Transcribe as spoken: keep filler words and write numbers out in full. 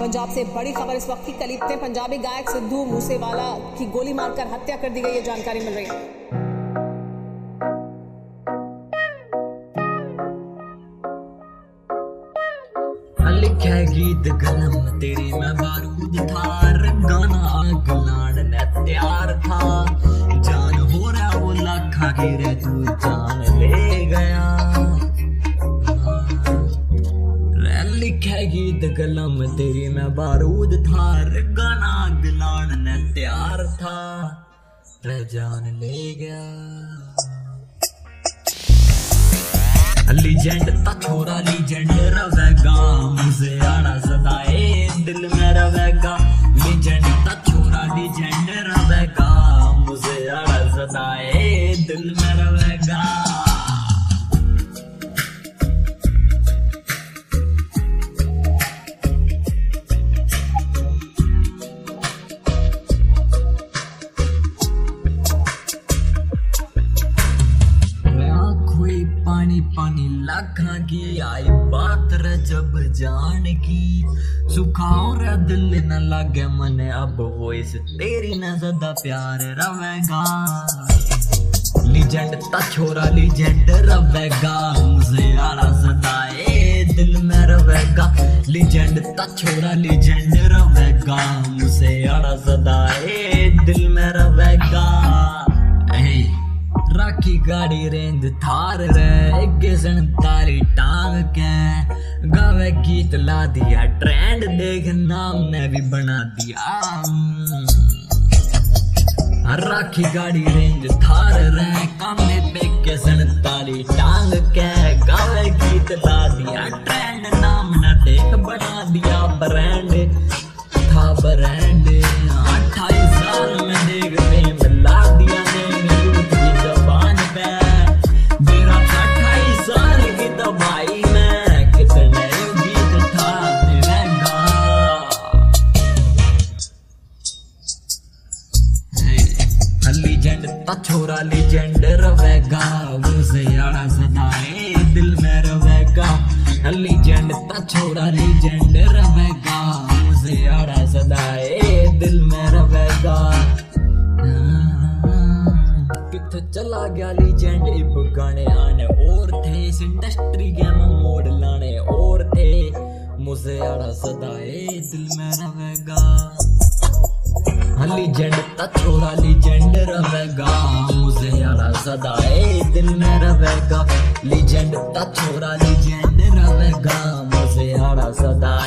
पंजाब से बड़ी खबर इस वक्त की कलीपते पंजाबी गायक सिद्धू मूसेवाला की गोली मारकर हत्या कर दी गई, ये जानकारी मिल रही है। लिखा गीत गलम तेरी मैं बारूद था, गाना आग लाने तैयार था, जान हो रहा वो लाखा गिरे तू जान ले गया। गीत कलम तेरी मैं बारूद था, गाना दिलान ने तैयार था, जान ले गया। लीजेंड ता छोरा लीजेंड रवेगा, मुझे आड़ा सदाए दिल में रवेगा। लीजेंड ता छोरा लीजेंड रवेगा, मुझे आड़ा सदाए दिल में रवेगा। पानी पानी लाखा की आई बात रजब जान की, सुखाओ रे दिल न लागे मने अब वो इस तेरी नजर दा प्यार रवेगा। लीजेंड ता छोरा लीजेंड रवेगा, मुझे आला सदाए दिल में रवेगा। लीजेंड ता छोरा लीजेंड रवेगा, मुझे आला सदाए दिल में रवेगा। राखी गाड़ी रेंद थार रे गिसन तारी टांग के, गावे गीत ला दिया ट्रेंड, देख नाम ने भी बना दिया। राखी गाड़ी रेंज थार रे कामे पे किसन तारी टांग के, गावे गीत ला दिया ट्रेंड, नाम ने देख बना दिया ब्रांड था ब्रांड। अट्ठाईस साल में देख फेम ला दिया छोरा लीजेंड रवेगा, मुझे यारा सदाए दिल में रवेगा। लीजेंड ता छोरा लीजेंड रवेगा, मुझे यारा सदाए दिल में रवेगा। किथे चला गया लीजेंड, इब गाने आने और थे, इस इंडस्ट्री के में मोड़ लाने और थे, मुझे यारा सदाए दिल में रवेगा। लीजेंड ता छोरा लीजेंड रवेगा, मुझे यारा सदाए दिल में रवेगा। लीजेंड ता छोरा लीजेंड रवेगा, मुझे यारा सदाए।